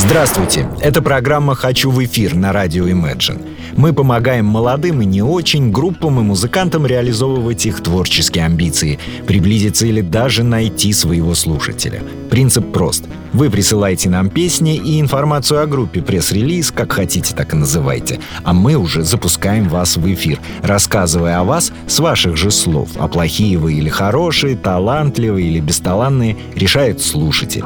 Здравствуйте! Это программа «Хочу в эфир» на радио Imagine. Мы помогаем молодым и не очень группам и музыкантам реализовывать их творческие амбиции, приблизиться или даже найти своего слушателя. Принцип прост. Вы присылаете нам песни и информацию о группе, пресс-релиз, как хотите, так и называйте. А мы уже запускаем вас в эфир, рассказывая о вас с ваших же слов. А плохие вы или хорошие, талантливые или бесталанные, решает слушатель.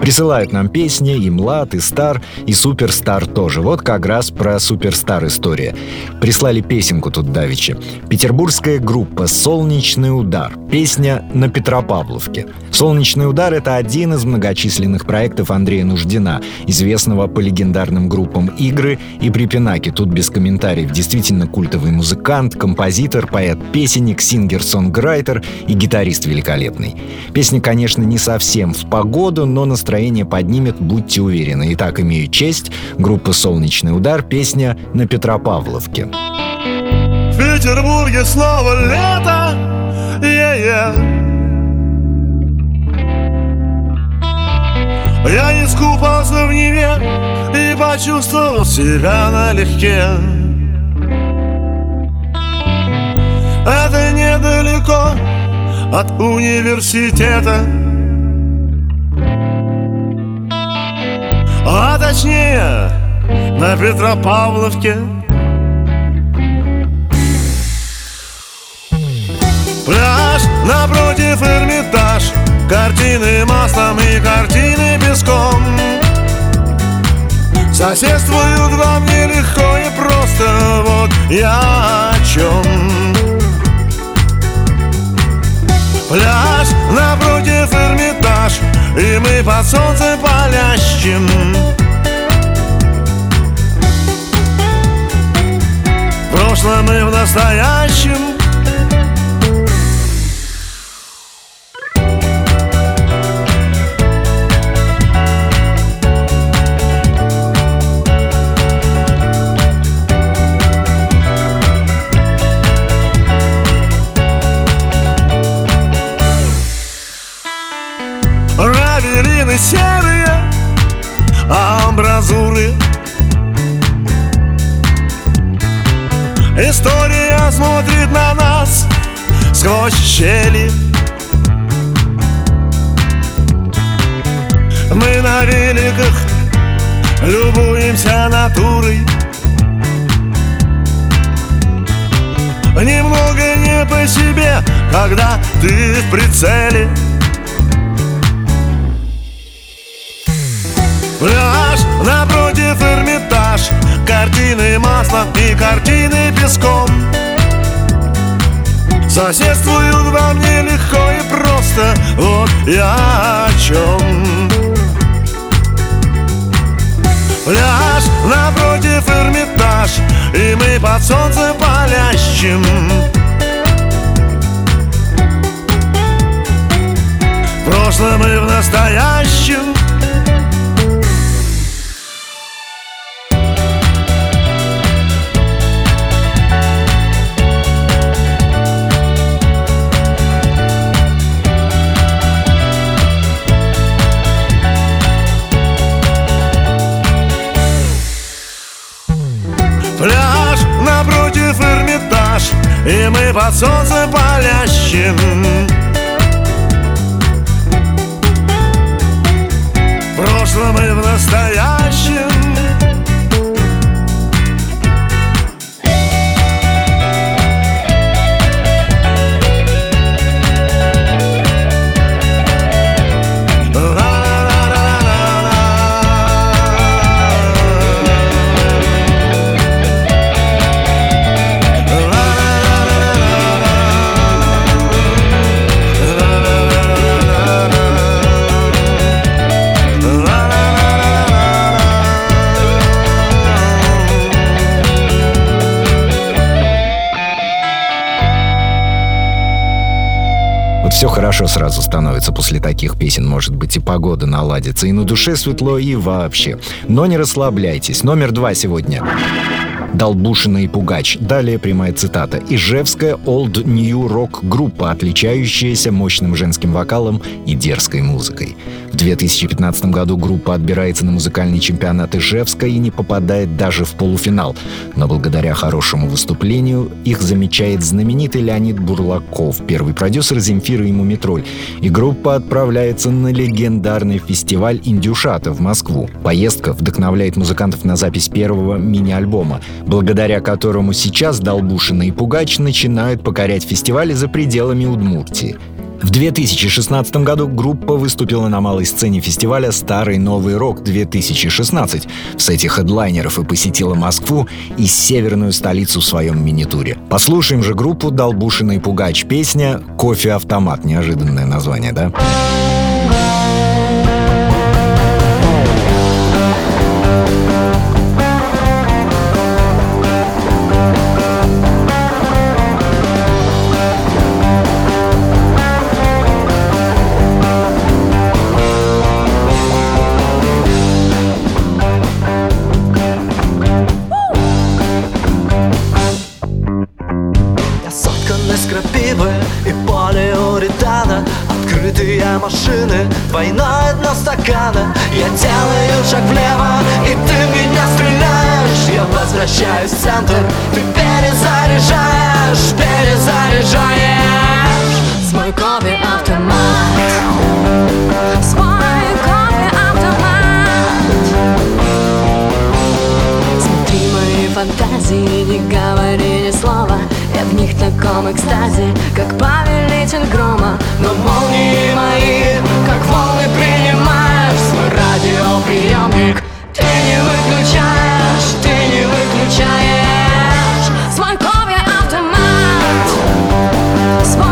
Присылают нам песни и «Млад», и «Стар», и «Суперстар» тоже. Вот как раз про «Суперстар» история. Прислали песенку тут давеча. Петербургская группа «Солнечный удар». Песня «На Петропавловке». «Солнечный удар» — это один из многочисленных проектов Андрея Нуждина, известного по легендарным группам «Игры» и «Припинаки». Тут без комментариев. Действительно культовый музыкант, композитор, поэт-песенник, сингер-сонграйтер и гитарист великолепный. Песня, конечно, не совсем в погоду, но настроение поднимет, будьте уверены. Итак, имею честь, группа «Солнечный удар», песня «На Петропавловке». В Петербурге снова лето, Я искупался в Неве и почувствовал себя налегке. Это недалеко от университета, а точнее, на Петропавловке. Пляж напротив Эрмитаж, картины маслом и картины песком. Соседствуют вам нелегко и просто, вот я о чем. Пляж напротив Эрмитаж, и мы под солнцем палящим. В прошлом и в настоящем. Серые амбразуры, история смотрит на нас сквозь щели. Мы на великах любуемся натурой, немного не по себе, когда ты в прицеле. Пляж напротив Эрмитаж, картины маслом и картины песком. Соседствуют вам нелегко и просто, вот я о чем. Пляж напротив Эрмитаж, и мы под солнцем палящим. В прошлом и в настоящем. Пляж напротив Эрмитаж, и мы под солнцем палящим. В прошлом и в настоящем. Все хорошо сразу становится после таких песен. Может быть, и погода наладится, и на душе светло, и вообще. Но не расслабляйтесь. Номер 2 сегодня. Долбушина и Пугач. Далее прямая цитата. Ижевская Old New Rock группа, отличающаяся мощным женским вокалом и дерзкой музыкой. 2015 году группа отбирается на музыкальный чемпионат Ижевска и не попадает даже в полуфинал. Но благодаря хорошему выступлению их замечает знаменитый Леонид Бурлаков, первый продюсер Земфиры и Муми-Троль, и группа отправляется на легендарный фестиваль «Индюшата» в Москву. Поездка вдохновляет музыкантов на запись первого мини-альбома, благодаря которому сейчас Долбушина и Пугач начинают покорять фестивали за пределами Удмуртии. В 2016 году группа выступила на малой сцене фестиваля «Старый новый рок-2016» в сете хедлайнеров и посетила Москву и северную столицу в своем мини-туре. Послушаем же группу «Долбушина и Пугач», песня «Кофе-автомат». Неожиданное название, да? Машины, двойное дно стакана. Я делаю шаг влево, и ты в меня стреляешь. Я возвращаюсь в центр, ты перезаряжаешь, перезаряжаешь. Свой кофе-автомат, свой кофе-автомат. Смотри мои фантазии, не говори ни слова. Я в них в таком экстазе, как повелитель грома. Но молнии мои, как волны, принимаешь свой радиоприемник. Ты не выключаешь, ты не выключаешь свой кофе-автомат, свой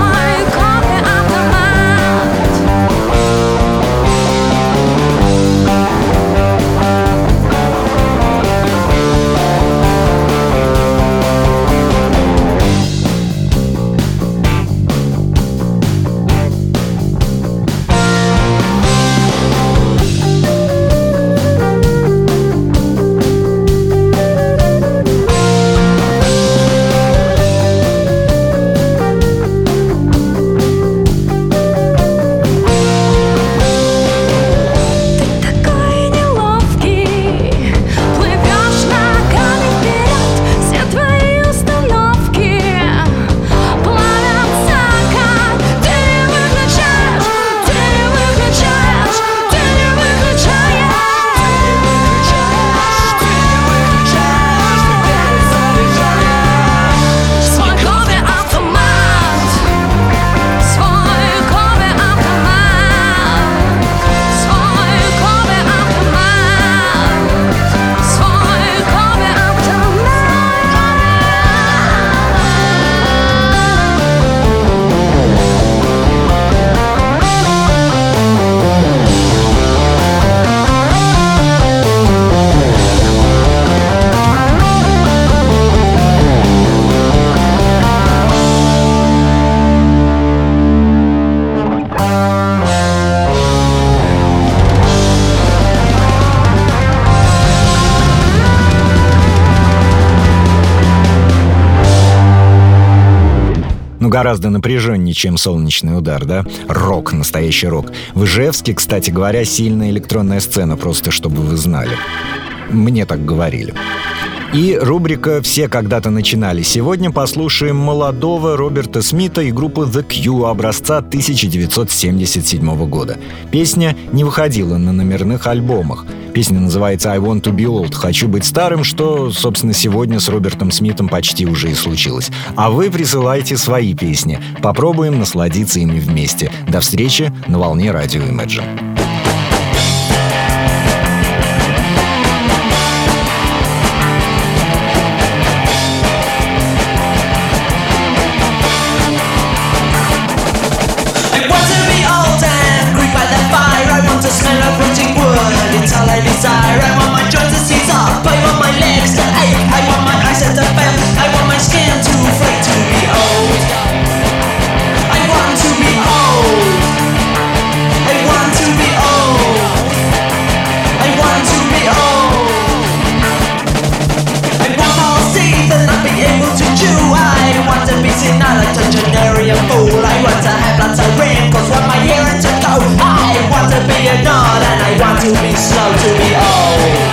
гораздо напряженнее, чем «Солнечный удар», да? Рок, настоящий рок. В Ижевске, кстати говоря, сильная электронная сцена, просто чтобы вы знали. Мне так говорили. И рубрика «Все когда-то начинали». Сегодня послушаем молодого Роберта Смита и группы The Q образца 1977 года. Песня не выходила на номерных альбомах. Песня называется «I want to be old», «Хочу быть старым», что, собственно, сегодня с Робертом Смитом почти уже и случилось. А вы присылайте свои песни. Попробуем насладиться ими вместе. До встречи на волне радио Imagine. I want to have lots of wrinkles from my hair to go. I want to be a dog. so to the old.